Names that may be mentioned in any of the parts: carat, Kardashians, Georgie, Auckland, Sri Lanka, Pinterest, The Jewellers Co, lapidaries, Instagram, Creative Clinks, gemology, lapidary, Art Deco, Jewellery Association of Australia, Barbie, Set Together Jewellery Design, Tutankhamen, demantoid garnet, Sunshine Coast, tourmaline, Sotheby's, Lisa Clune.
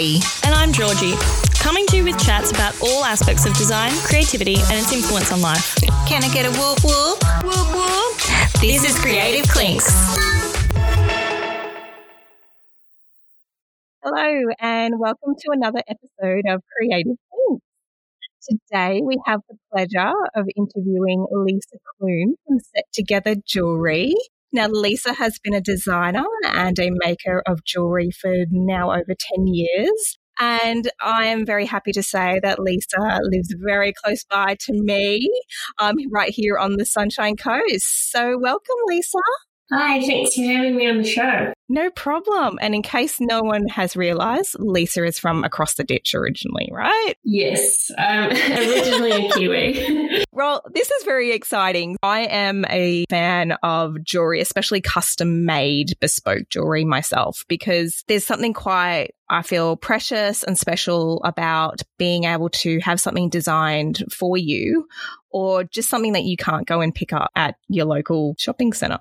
Barbie. And I'm Georgie, coming to you with chats about all aspects of design, creativity and its influence on life. Can I get a whoop whoop? Whoop whoop. This is Creative Clinks. Hello and welcome to another episode of Creative Clinks. Today we have the pleasure of interviewing Lisa Clune from Set Together Jewellery. Now, Lisa has been a designer and a maker of jewellery for now over 10 years. And I am very happy to say that Lisa lives very close by to me, right here on the Sunshine Coast. So welcome, Lisa. Hi, thanks for having me on the show. No problem. And in case no one has realised, Lisa is from across the ditch originally, right? Yes, originally a Kiwi. Well, this is very exciting. I am a fan of jewellery, especially custom-made bespoke jewellery myself, because there's something quite, I feel, precious and special about being able to have something designed for you, or just something that you can't go and pick up at your local shopping centre,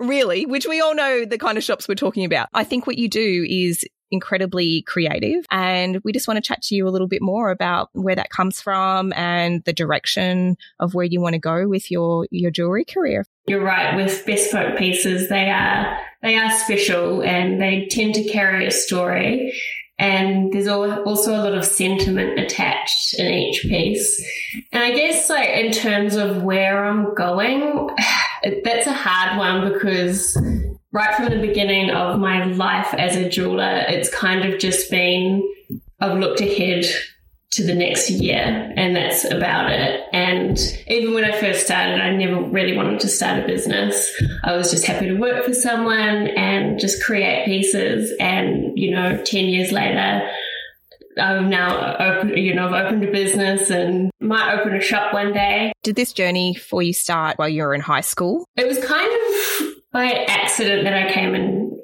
really, which we all know the kind of shops we're talking about. I think what you do is incredibly creative, and we just want to chat to you a little bit more about where that comes from and the direction of where you want to go with your jewellery career. You're right. With bespoke pieces, they are special and they tend to carry a story. And there's also a lot of sentiment attached in each piece. And I guess, like, in terms of where I'm going, that's a hard one, because right from the beginning of my life as a jeweller, it's kind of just been, I've looked ahead to the next year and that's about it. And even when I first started, I never really wanted to start a business. I was just happy to work for someone and just create pieces. And, 10 years later, I've opened a business and might open a shop one day. Did this journey for you start while you were in high school? It was kind of by accident that I came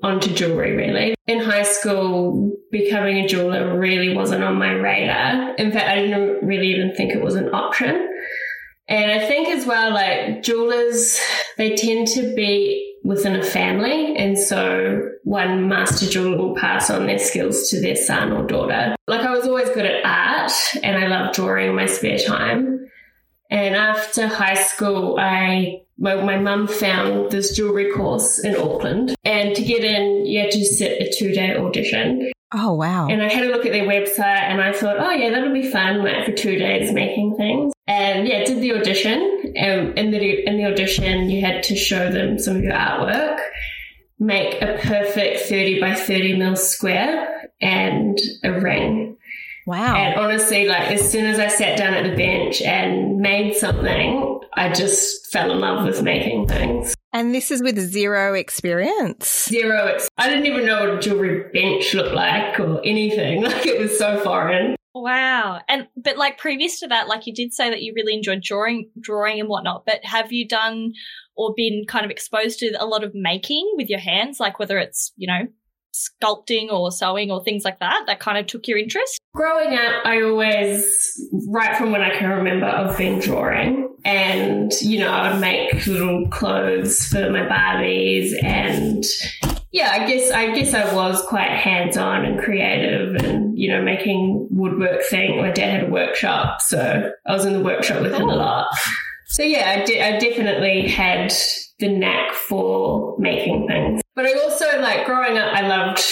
onto jewellery, really. In high school, becoming a jeweller really wasn't on my radar. In fact, I didn't really even think it was an option. And I think as well, like, jewellers, they tend to be within a family. And so one master jeweller will pass on their skills to their son or daughter. Like, I was always good at art and I loved drawing in my spare time. And after high school, my mum found this jewellery course in Auckland, and to get in, you had to sit a 2-day audition. Oh, wow. And I had a look at their website and I thought, oh, yeah, that'll be fun, like, for 2 days making things. And, yeah, did the audition. And in the audition, you had to show them some of your artwork, make a perfect 30 by 30 mil square and a ring. Wow. And honestly, like, as soon as I sat down at the bench and made something, I just fell in love with making things. And this is with zero experience. I didn't even know what a jewellery bench looked like or anything. Like, it was so foreign. Wow. But like, previous to that, like, you did say that you really enjoyed drawing and whatnot, but have you done or been kind of exposed to a lot of making with your hands, like whether it's, sculpting or sewing or things like that kind of took your interest? Growing up, I always, right from when I can remember, I've been drawing. And, I would make little clothes for my Barbies. And, yeah, I guess I was quite hands-on and creative and, making woodwork thing. My dad had a workshop, so I was in the workshop with him a lot. So, yeah, I definitely had the knack for making things. But I also, like, growing up, I loved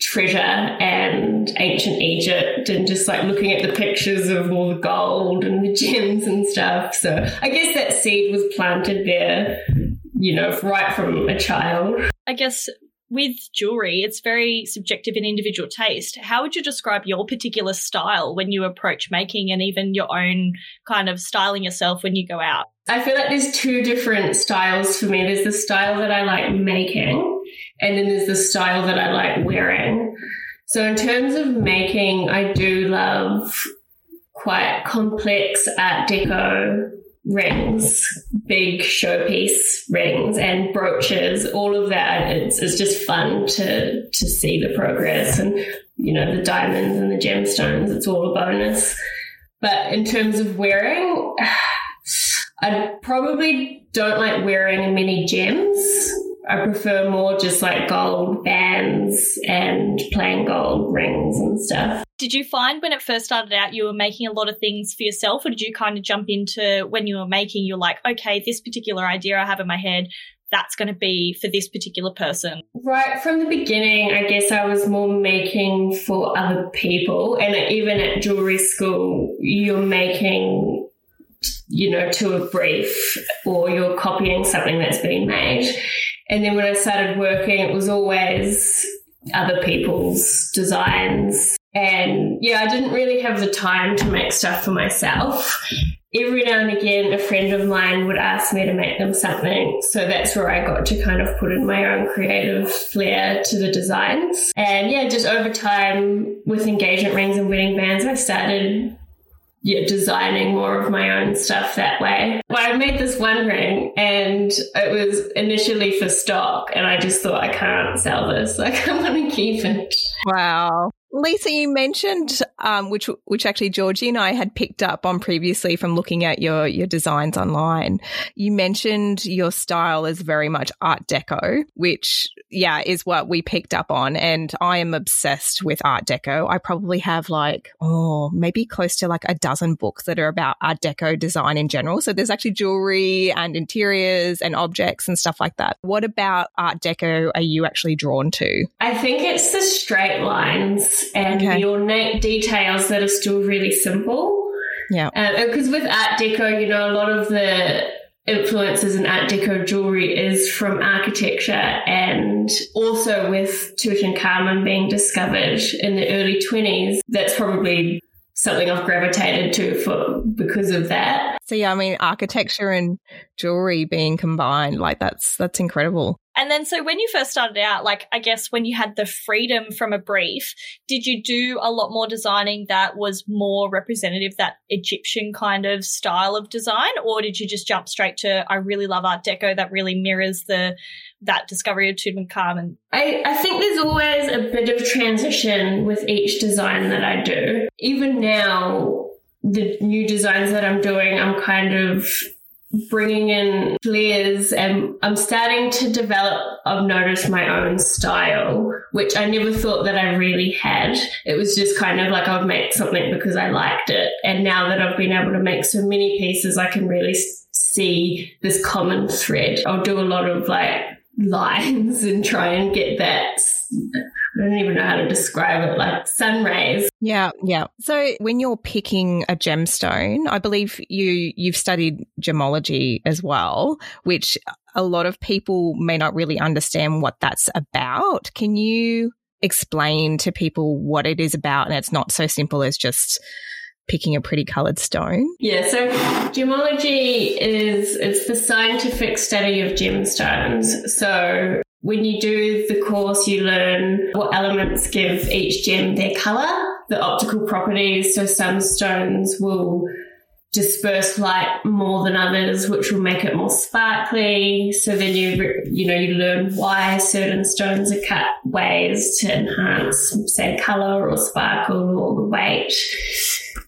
treasure and ancient Egypt and just, like, looking at the pictures of all the gold and the gems and stuff. So I guess that seed was planted there, right from a child. I guess with jewellery, it's very subjective and individual taste. How would you describe your particular style when you approach making, and even your own kind of styling yourself when you go out? I feel like there's two different styles for me. There's the style that I like making, and then there's the style that I like wearing. So in terms of making, I do love quite complex Art Deco rings, big showpiece rings and brooches, all of that. It's just fun to see the progress and, the diamonds and the gemstones. It's all a bonus. But in terms of wearing, I probably don't like wearing many gems. I prefer more just like gold bands and plain gold rings and stuff. Did you find when it first started out you were making a lot of things for yourself, or did you kind of jump into when you were making, you're like, okay, this particular idea I have in my head, that's going to be for this particular person? Right from the beginning, I guess I was more making for other people. And even at jewellery school, you're making, you know, to a brief, or you're copying something that's been made. And then when I started working, it was always other people's designs. And, yeah, I didn't really have the time to make stuff for myself. Every now and again, a friend of mine would ask me to make them something. So that's where I got to kind of put in my own creative flair to the designs. And, yeah, just over time with engagement rings and wedding bands, I started designing more of my own stuff that way. Well, I made this one ring and it was initially for stock, and I just thought, I can't sell this. Like, I want to keep it. Wow. Lisa, you mentioned, which actually Georgie and I had picked up on previously from looking at your designs online, you mentioned your style is very much Art Deco, which, yeah, is what we picked up on. And I am obsessed with Art Deco. I probably have maybe close to like a dozen books that are about Art Deco design in general. So there's actually jewelry and interiors and objects and stuff like that. What about Art Deco are you actually drawn to? I think it's the straight lines and the ornate details that are still really simple. Yeah. Because with Art Deco, you know, a lot of the influences in Art Deco jewellery is from architecture, and also with Tutankhamen being discovered in the early 20s, that's probably something I've gravitated to because of that. So, yeah, I mean, architecture and jewellery being combined, like that's incredible. And then so when you first started out, like I guess when you had the freedom from a brief, did you do a lot more designing that was more representative, that Egyptian kind of style of design, or did you just jump straight to I really love Art Deco that really mirrors that discovery of Tutankhamen? I think there's always a bit of transition with each design that I do. Even now, the new designs that I'm doing, I'm kind of bringing in layers, and I'm starting to develop, I've noticed, my own style, which I never thought that I really had. It was just kind of like I'd make something because I liked it. And now that I've been able to make so many pieces, I can really see this common thread. I'll do a lot of like lines and try and get that, I don't even know how to describe it, like sun rays. Yeah. So when you're picking a gemstone, I believe you've studied gemology as well, which a lot of people may not really understand what that's about. Can you explain to people what it is about and it's not so simple as just picking a pretty coloured stone? Yeah, so gemology it's the scientific study of gemstones. So when you do the course, you learn what elements give each gem their colour, the optical properties. So some stones will disperse light more than others, which will make it more sparkly. So then you learn why certain stones are cut, ways to enhance, say, colour or sparkle or the weight.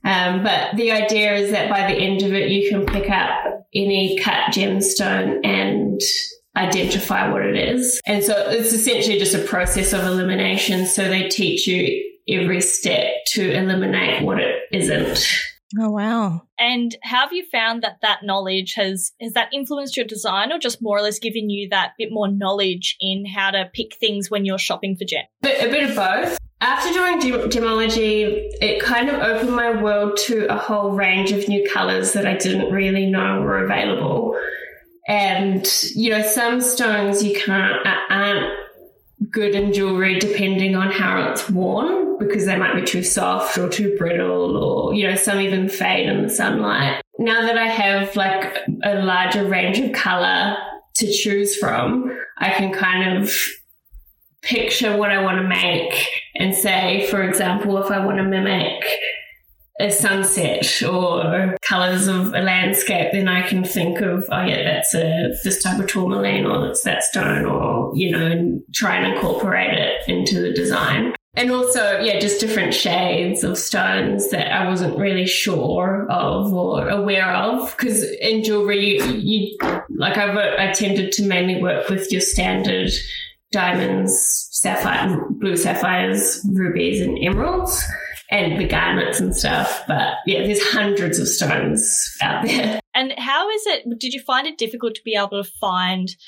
But the idea is that by the end of it, you can pick up any cut gemstone and identify what it is. And so it's essentially just a process of elimination. So they teach you every step to eliminate what it isn't. Oh, wow. And how have you found that knowledge has that influenced your design, or just more or less given you that bit more knowledge in how to pick things when you're shopping for gems? A bit of both. After doing gemology, it kind of opened my world to a whole range of new colours that I didn't really know were available. And, you know, some stones you aren't good in jewellery depending on how it's worn, because they might be too soft or too brittle, or, you know, some even fade in the sunlight. Now that I have like a larger range of colour to choose from, I can kind of picture what I want to make and say, for example, if I want to mimic a sunset or colours of a landscape, then I can think of, oh yeah, that's this type of tourmaline, or that's that stone, or, you know, and try and incorporate it into the design. And also, yeah, just different shades of stones that I wasn't really sure of or aware of, because in jewellery, I tended to mainly work with your standard diamonds, sapphire, blue sapphires, rubies and emeralds and the garnets and stuff. But, yeah, there's hundreds of stones out there. And how is it – did you find it difficult to be able to find –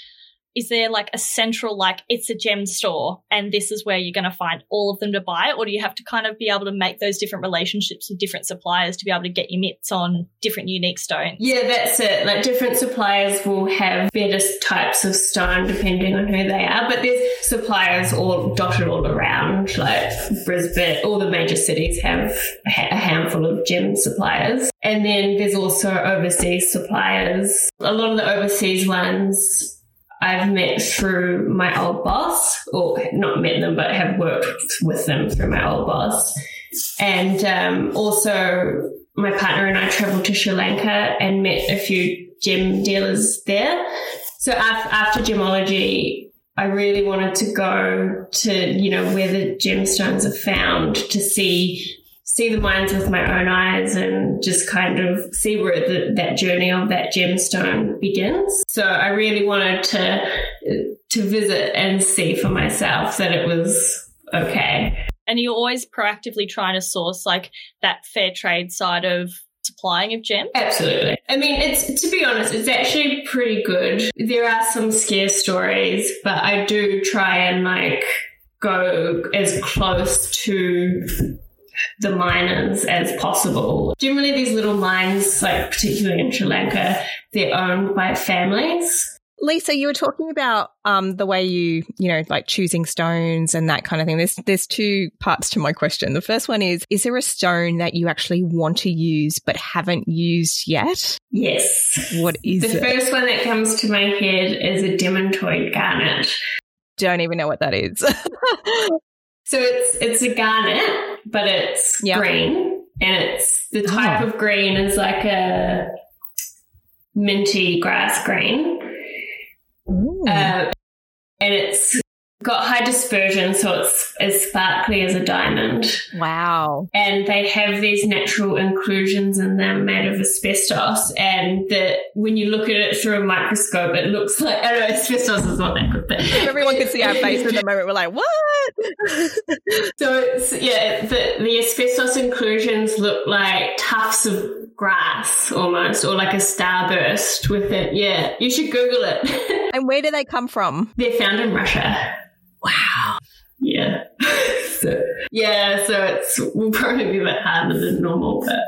is there like a central, like it's a gem store and this is where you're going to find all of them to buy? Or do you have to kind of be able to make those different relationships with different suppliers to be able to get your mitts on different unique stones? Yeah, that's it. Like different suppliers will have better types of stone depending on who they are. But there's suppliers all dotted all around, like Brisbane, all the major cities have a handful of gem suppliers. And then there's also overseas suppliers. A lot of the overseas ones I've met through my old boss, or not met them, but have worked with them through my old boss. And also my partner and I travelled to Sri Lanka and met a few gem dealers there. So after gemology, I really wanted to go to, you know, where the gemstones are found to see the mines with my own eyes and just kind of see where that journey of that gemstone begins. So I really wanted to visit and see for myself that it was okay. And you're always proactively trying to source like that fair trade side of supplying of gems? Absolutely. I mean, to be honest, it's actually pretty good. There are some scare stories, but I do try and like go as close to the miners as possible. Generally, these little mines, like particularly in Sri Lanka, they're owned by families. Lisa, you were talking about the way you know, like choosing stones and that kind of thing. There's two parts to my question. The first one is there a stone that you actually want to use but haven't used yet? Yes. What is it? The first one that comes to my head is a demantoid garnet. Don't even know what that is. So it's a garnet, but it's green, and it's the type of green is like a minty grass green. And it's got high dispersion, so it's as sparkly as a diamond. Wow. And they have these natural inclusions in them made of asbestos, and that when you look at it through a microscope, it looks like, I don't know, asbestos is not that good. But everyone could see our face at the moment. We're like, what? So, it's, yeah, the asbestos inclusions look like tufts of grass almost, or like a starburst with it. Yeah, you should Google it. And where do they come from? They're found in Russia. Wow. Yeah. So it's will probably be a bit harder than normal. But.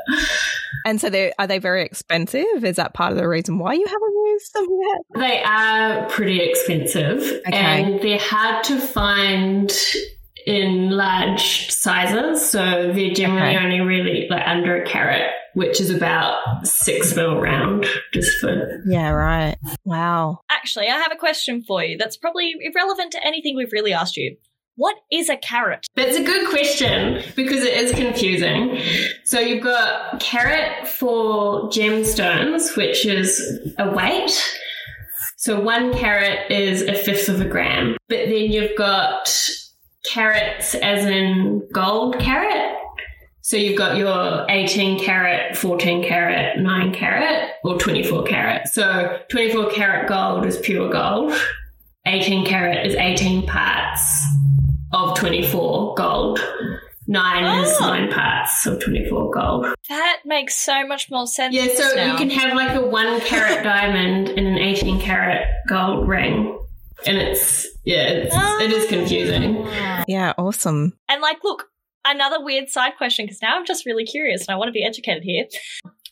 And so are they very expensive? Is that part of the reason why you haven't used them yet? They are pretty expensive. Okay. And they're hard to find in large sizes. So they're generally only really like under a carat, which is about 6 mil round, just for... Yeah, right. Wow. Actually, I have a question for you that's probably irrelevant to anything we've really asked you. What is a carat? That's a good question because it is confusing. So you've got carat for gemstones, which is a weight. So 1 carat is 1/5 of a gram. But then you've got carats as in gold carat. So you've got your 18 carat, 14 carat, 9 carat or 24 carat. So 24 carat gold is pure gold. 18 carat is 18 parts of 24 gold. 9 is 9 parts of 24 gold. That makes so much more sense. Yeah, so now you can have like a 1 carat diamond in an 18 carat gold ring. And it is confusing. Yeah, awesome. And like, look, another weird side question, because now I'm just really curious and I want to be educated here.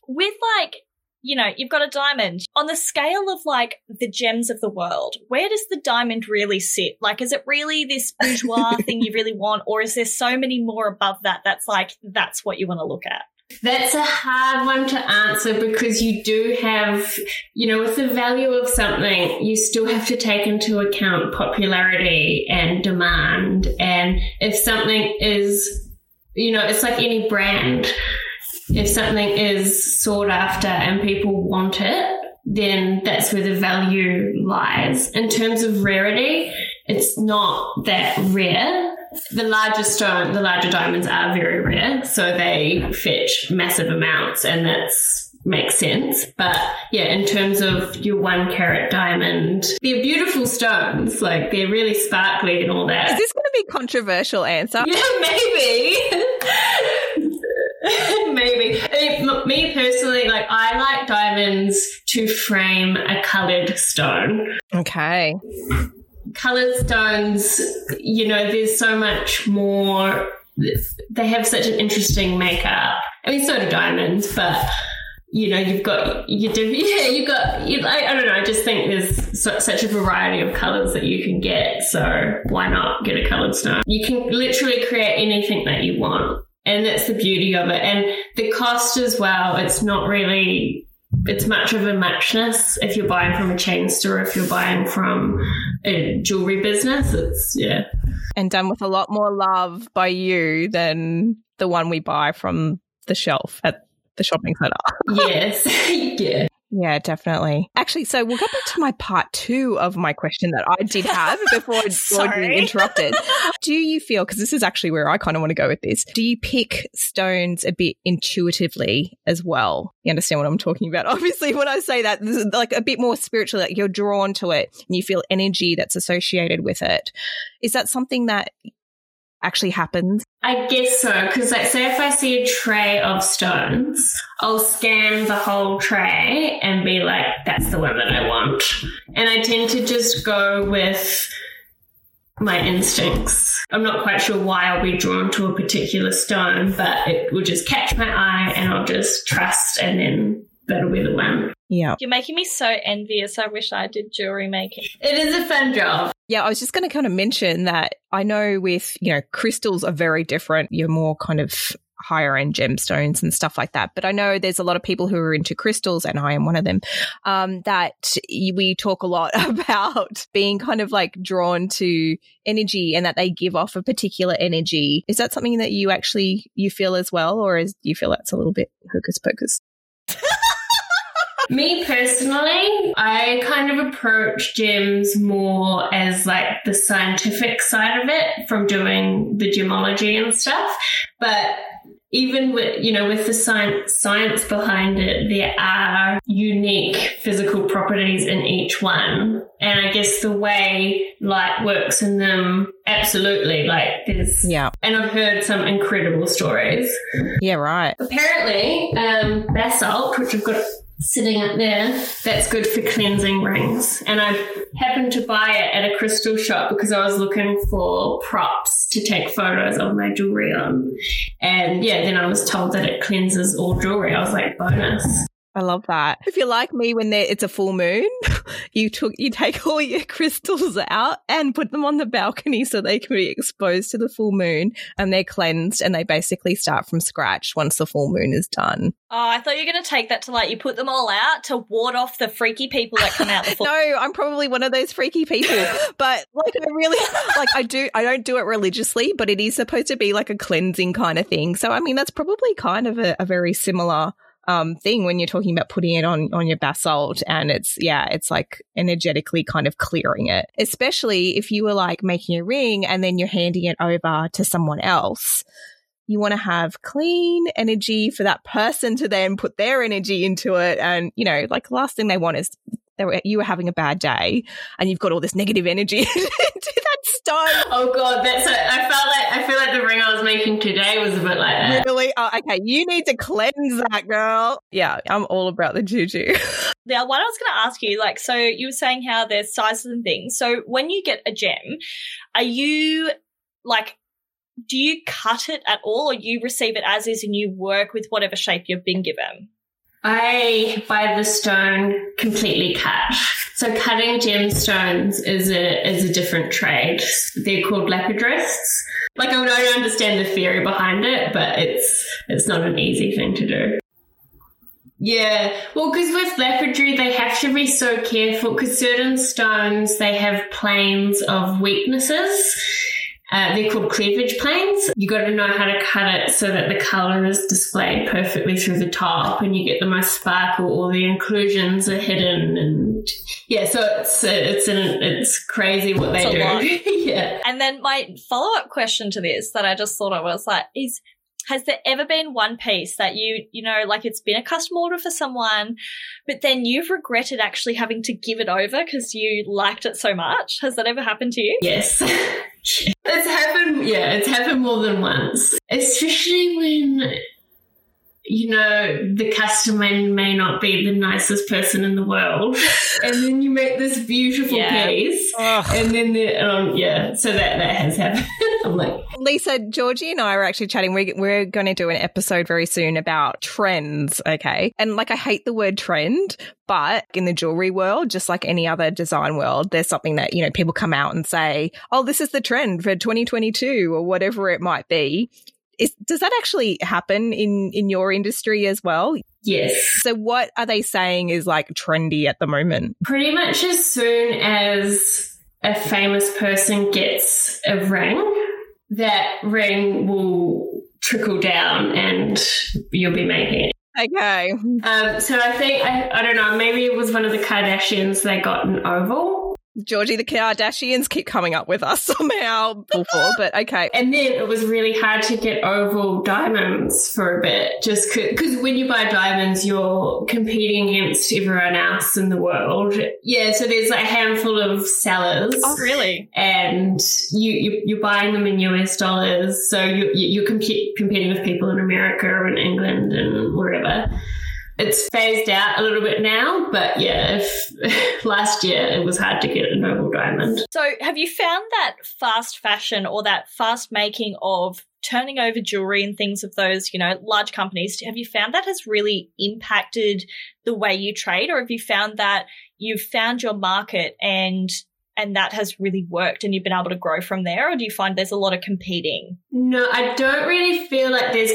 With like, you know, you've got a diamond. On the scale of like the gems of the world, where does the diamond really sit? Like, is it really this bourgeois thing you really want, or is there so many more above that that's like that's what you want to look at? That's a hard one to answer because you do have, you know, with the value of something, you still have to take into account popularity and demand. And if something is, you know, it's like any brand. If something is sought after and people want it, then that's where the value lies. In terms of rarity, it's not that rare. The larger diamonds are very rare, so they fetch massive amounts, and that makes sense. But yeah, in terms of your 1 carat diamond, they're beautiful stones, like they're really sparkly and all that. Is this going to be a controversial answer? Yeah, maybe. Maybe. Me personally, like, I like diamonds to frame a coloured stone. Okay. Coloured stones, you know, there's so much more. They have such an interesting makeup. I mean, so do diamonds, but, you know, I don't know, I just think there's such a variety of colours that you can get, so why not get a coloured stone? You can literally create anything that you want. And that's the beauty of it. And the cost as well, it's much of a muchness if you're buying from a chain store, if you're buying from a jewellery business. And done with a lot more love by you than the one we buy from the shelf at the shopping centre. Yes. Yeah. Yeah, definitely. Actually, so we'll go back to my part 2 of my question that I did have before Georgie interrupted. Do you feel, because this is actually where I kind of want to go with this, do you pick stones a bit intuitively as well? You understand what I'm talking about? Obviously, when I say that, this is like a bit more spiritually, like you're drawn to it and you feel energy that's associated with it. Is that something that actually happens? I guess so, because like, say if I see a tray of stones, I'll scan the whole tray and be like, that's the one that I want. And I tend to just go with my instincts. I'm not quite sure why I'll be drawn to a particular stone, but it will just catch my eye and I'll just trust, and then that'll be the one. Yeah. You're making me so envious. I wish I did jewellery making. It is a fun job. Yeah, I was just going to kind of mention that I know with, you know, crystals are very different. You're more kind of higher-end gemstones and stuff like that. But I know there's a lot of people who are into crystals, and I am one of them, that we talk a lot about being kind of like drawn to energy and that they give off a particular energy. Is that something that you actually, you feel as well, or do you feel that's a little bit hocus-pocus? Me personally, I kind of approach gems more as like the scientific side of it from doing the gemology and stuff. But even with, you know, with the science behind it, there are unique physical properties in each one. And I guess the way light works in them, absolutely. Like there's, yeah. And I've heard some incredible stories. Yeah, right. Apparently, basalt, which I've got sitting up there, that's good for cleansing rings. And I happened to buy it at a crystal shop because I was looking for props to take photos of my jewellery on. And, yeah, then I was told that it cleanses all jewellery. I was like, bonus. I love that. If you're like me, when it's a full moon, you take all your crystals out and put them on the balcony so they can be exposed to the full moon, and they're cleansed and they basically start from scratch once the full moon is done. Oh, I thought you were going to take that to like you put them all out to ward off the freaky people that come out the full moon. No, I'm probably one of those freaky people, but like I really like I don't do it religiously, but it is supposed to be like a cleansing kind of thing. So I mean that's probably kind of a very similar thing when you're talking about putting it on your basalt, and it's like energetically kind of clearing it, especially if you were like making a ring and then you're handing it over to someone else. You want to have clean energy for that person to then put their energy into it, and you know, like the last thing they want is you were having a bad day and you've got all this negative energy into that stone. Oh, God, I feel like the ring I was making today was a bit like that. Really? Oh, okay, you need to cleanse that, girl. Yeah, I'm all about the juju. Now, what I was going to ask you, like, so you were saying how there's sizes and things. So when you get a gem, are you, like, do you cut it at all, or you receive it as is and you work with whatever shape you've been given? I buy the stone completely cut. So cutting gemstones is a different trade. They're called lapidaries. Like, I don't understand the theory behind it, but it's not an easy thing to do. Yeah, well, because with lapidary, they have to be so careful because certain stones, they have planes of weaknesses. They're called cleavage planes. You got to know how to cut it so that the colour is displayed perfectly through the top and you get the most sparkle. All the inclusions are hidden, and yeah, so it's crazy what they do. Yeah. And then my follow-up question to this that I just thought of was like, has there ever been one piece that you know, like it's been a custom order for someone, but then you've regretted actually having to give it over because you liked it so much? Has that ever happened to you? Yes. It's happened more than once, especially when, you know, the customer may not be the nicest person in the world, and then you make this beautiful piece, and then so that has happened. I'm like, Lisa, Georgie and I were actually chatting. We're going to do an episode very soon about trends, okay? And like, I hate the word trend, but in the jewelry world, just like any other design world, there's something that, you know, people come out and say, "Oh, this is the trend for 2022" or whatever it might be. Does that actually happen in your industry as well? Yes. So what are they saying is like trendy at the moment? Pretty much as soon as a famous person gets a ring, that ring will trickle down and you'll be making it. Okay. So I think, I don't know, maybe it was one of the Kardashians, they got an oval. Georgie, the Kardashians keep coming up with us somehow before, but okay. And then it was really hard to get oval diamonds for a bit, just because when you buy diamonds, you're competing against everyone else in the world. Yeah, so there's like a handful of sellers. Oh, really? And you're buying them in US dollars, so you're competing with people in America and England and wherever. It's phased out a little bit now, but yeah, last year it was hard to get an oval diamond. So have you found that fast fashion or that fast making of turning over jewellery and things of those, you know, large companies, have you found that has really impacted the way you trade, or have you found that you've found your market and that has really worked and you've been able to grow from there, or do you find there's a lot of competing? No, I don't really feel like there's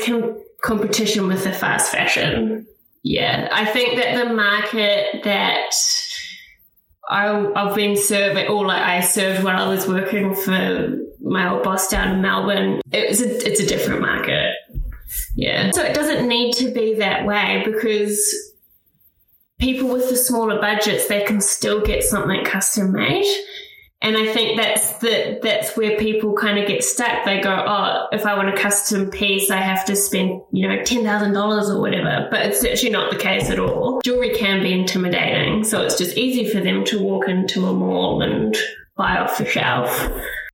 competition with the fast fashion. Yeah, I think that the market that I've been serving, or like I served while I was working for my old boss down in Melbourne, it's a different market. Yeah. So it doesn't need to be that way, because people with the smaller budgets, they can still get something custom made. And I think that's where people kind of get stuck. They go, oh, if I want a custom piece, I have to spend, you know, $10,000 or whatever. But it's actually not the case at all. Jewelry can be intimidating, so it's just easy for them to walk into a mall and buy off the shelf.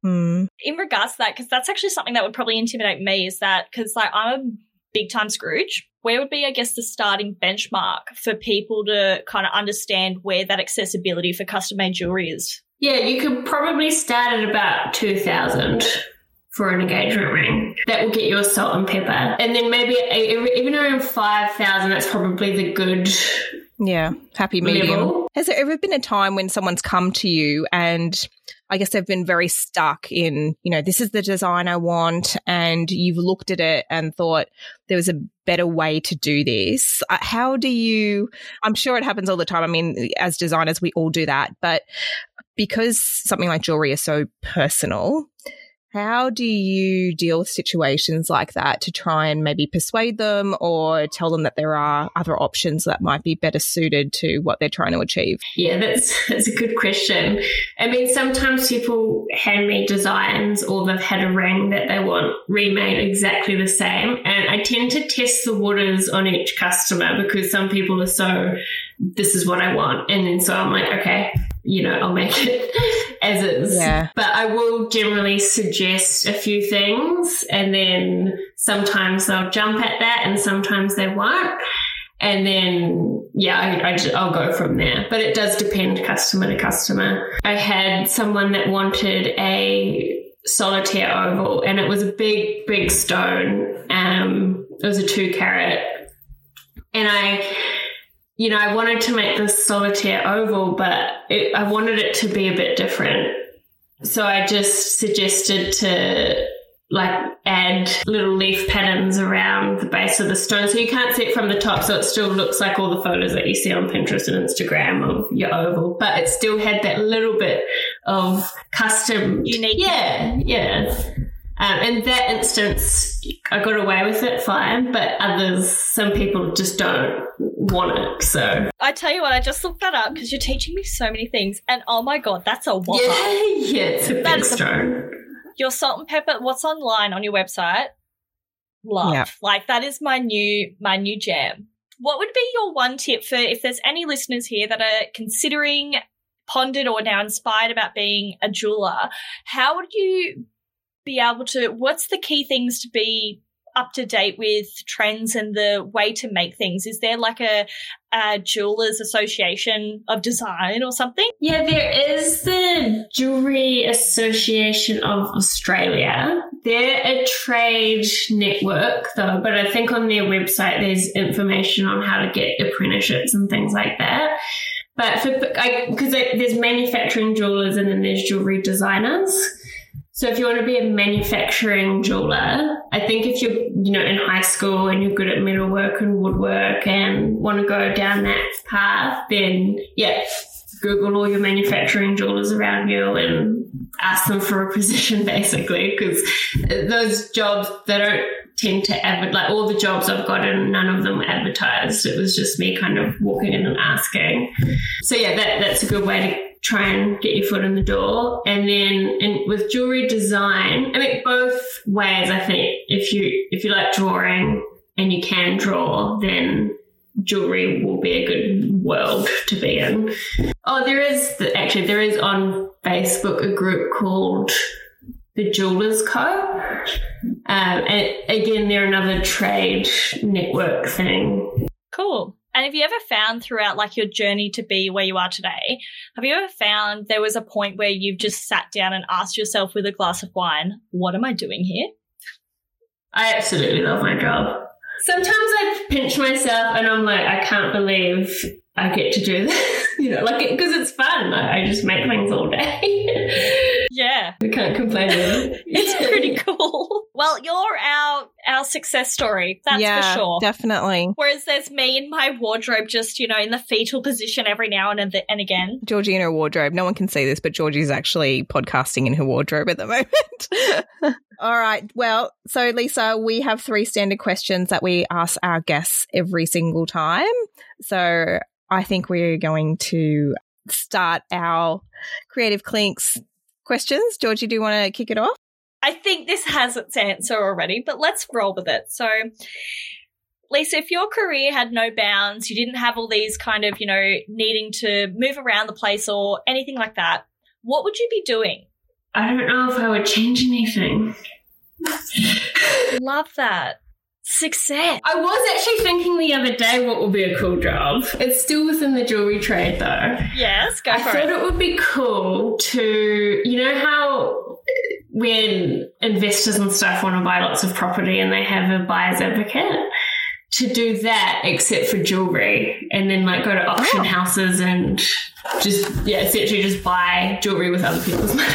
Mm. In regards to that, because that's actually something that would probably intimidate me, is that because like I'm a big-time Scrooge. Where would be, I guess, the starting benchmark for people to kind of understand where that accessibility for custom-made jewelry is? Yeah, you could probably start at about $2,000 for an engagement ring. That will get you a salt and pepper. And then maybe even around $5,000, that's probably the good happy medium. Level. Has there ever been a time when someone's come to you and I guess they've been very stuck in, you know, this is the design I want, and you've looked at it and thought there was a better way to do this? How do you – I'm sure it happens all the time. I mean, as designers, we all do that. But because something like jewelry is so personal, how do you deal with situations like that to try and maybe persuade them or tell them that there are other options that might be better suited to what they're trying to achieve? Yeah, that's a good question. I mean, sometimes people hand me designs or they've had a ring that they want remade exactly the same, and I tend to test the waters on each customer, because some people are so, this is what I want, and then so I'm like, okay, you know, I'll make it as is. Yeah. But I will generally suggest a few things, and then sometimes they'll jump at that and sometimes they won't. And then, yeah, I'll go from there. But it does depend customer to customer. I had someone that wanted a solitaire oval, and it was a big, big stone. It was a 2 carat. And I wanted to make this solitaire oval, but I wanted it to be a bit different. So I just suggested to like add little leaf patterns around the base of the stone, so you can't see it from the top, so it still looks like all the photos that you see on Pinterest and Instagram of your oval, but it still had that little bit of custom. Unique. Yeah, yeah. In that instance, I got away with it fine, but others, some people just don't want it. So I tell you what, I just looked that up because you're teaching me so many things. And oh my god, that's a whopper! Yeah, it's a big stone. Your salt and pepper. What's online on your website? Love, yeah. Like that is my new jam. What would be your one tip for if there's any listeners here that are considering, pondered, or now inspired about being a jeweler? How would you be able to, what's the key things to be up to date with trends and the way to make things? Is there like a Jewellers Association of Design or something? Yeah, there is the Jewellery Association of Australia. They're a trade network though, but I think on their website there's information on how to get apprenticeships and things like that. But because there's manufacturing jewellers and then there's jewellery designers. So if you want to be a manufacturing jeweller, I think if you're, in high school and you're good at metalwork and woodwork and want to go down that path, then yeah, Google all your manufacturing jewellers around you and ask them for a position basically, because those jobs, they don't tend to advertise. Like all the jobs I've gotten, none of them were advertised. It was just me kind of walking in and asking. So yeah, that's a good way to try and get your foot in the door. And then with jewellery design, I mean, both ways, I think, if you like drawing and you can draw, then jewellery will be a good world to be in. Oh, there is on Facebook a group called The Jewellers Co. And again, they're another trade network thing. Cool. And have you ever found throughout like your journey to be where you are today, have you ever found there was a point where you've just sat down and asked yourself with a glass of wine, what am I doing here? I absolutely love my job. Sometimes I pinch myself and I'm like, I can't believe I get to do this, because it's fun. I just make things all day. Yeah. We can't complain. It's pretty cool. Well, you're our success story, that's for sure. Yeah, definitely. Whereas there's me in my wardrobe just, in the fetal position every now and again. Georgie in her wardrobe. No one can see this, but Georgie's actually podcasting in her wardrobe at the moment. All right. Well, so Lisa, we have 3 standard questions that we ask our guests every single time. So I think we're going to start our Creative Clinks questions. Georgie, do you want to kick it off? I think this has its answer already, but let's roll with it. So, Lisa, if your career had no bounds, you didn't have all these kind of, needing to move around the place or anything like that, what would you be doing? I don't know if I would change anything. Love that. Success. I was actually thinking the other day what would be a cool job. It's still within the jewellery trade though. Yes, go for it. I thought it would be cool to, how when investors and stuff want to buy lots of property and they have a buyer's advocate, to do that except for jewellery and then like go to auction houses and just, essentially just buy jewellery with other people's money.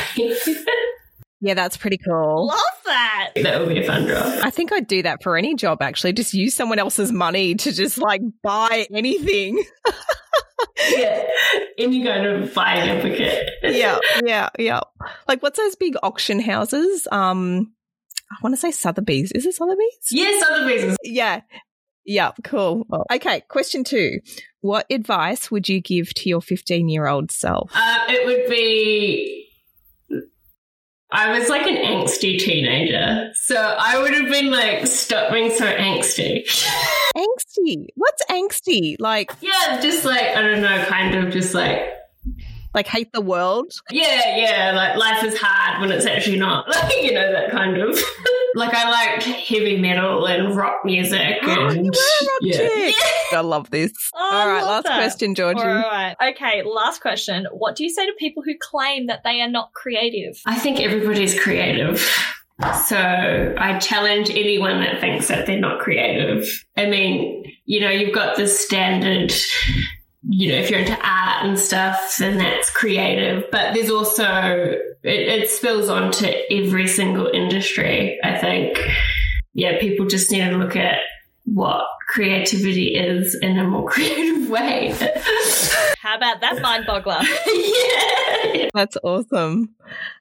Yeah, that's pretty cool. Love that. That would be a fun job. I think I'd do that for any job, actually. Just use someone else's money to just, buy anything. Yeah, and you go to buy an advocate. Yeah. Like, what's those big auction houses? I want to say Sotheby's. Is it Sotheby's? Yeah, Sotheby's. Yeah, cool. Okay, question 2. What advice would you give to your 15-year-old self? It would be... I was like an angsty teenager, so I would have been like, stop being so angsty. Angsty? What's angsty? Like, yeah, just like, I don't know, kind of just like hate the world. Yeah, like life is hard when it's actually not. Like, that kind of. Like I liked heavy metal and rock music. And you were a rock chick. Yeah. I love this. Oh, all right, last question, Georgie. All right. Okay, last question. What do you say to people who claim that they are not creative? I think everybody's creative. So I challenge anyone that thinks that they're not creative. I mean, you've got this standard... if you're into art and stuff, then that's creative. But there's also, it spills onto every single industry, I think. Yeah, people just need to look at what creativity is in a more creative way. How about that mind boggler? Yeah. That's awesome.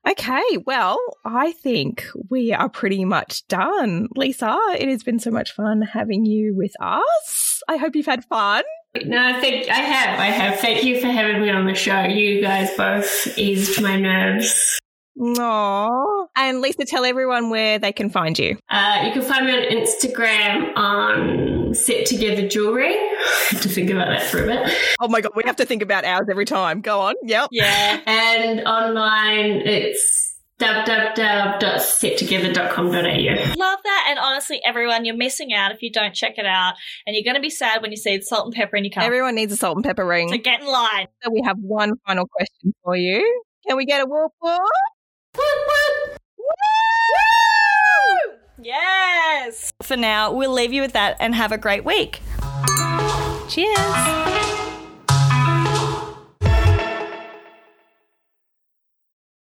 Okay, well, I think we are pretty much done. Lisa, it has been so much fun having you with us. I hope you've had fun. No, I think I have. Thank you for having me on the show. You guys both eased my nerves. Aww. And Lisa, tell everyone where they can find you. You can find me on Instagram on Set Together Jewellery. I have to think about that for a bit. Oh my God, we have to think about ours every time. Go on. Yep. Yeah. And online it's www.settogether.com.au. Love that. And honestly, everyone, you're missing out if you don't check it out. And you're going to be sad when you see the salt and pepper and you can't. Everyone needs a salt and pepper ring. So get in line. So we have one final question for you. Can we get a whoop whoop? Whoop whoop! Woo! Yes! For now, we'll leave you with that and have a great week. Cheers!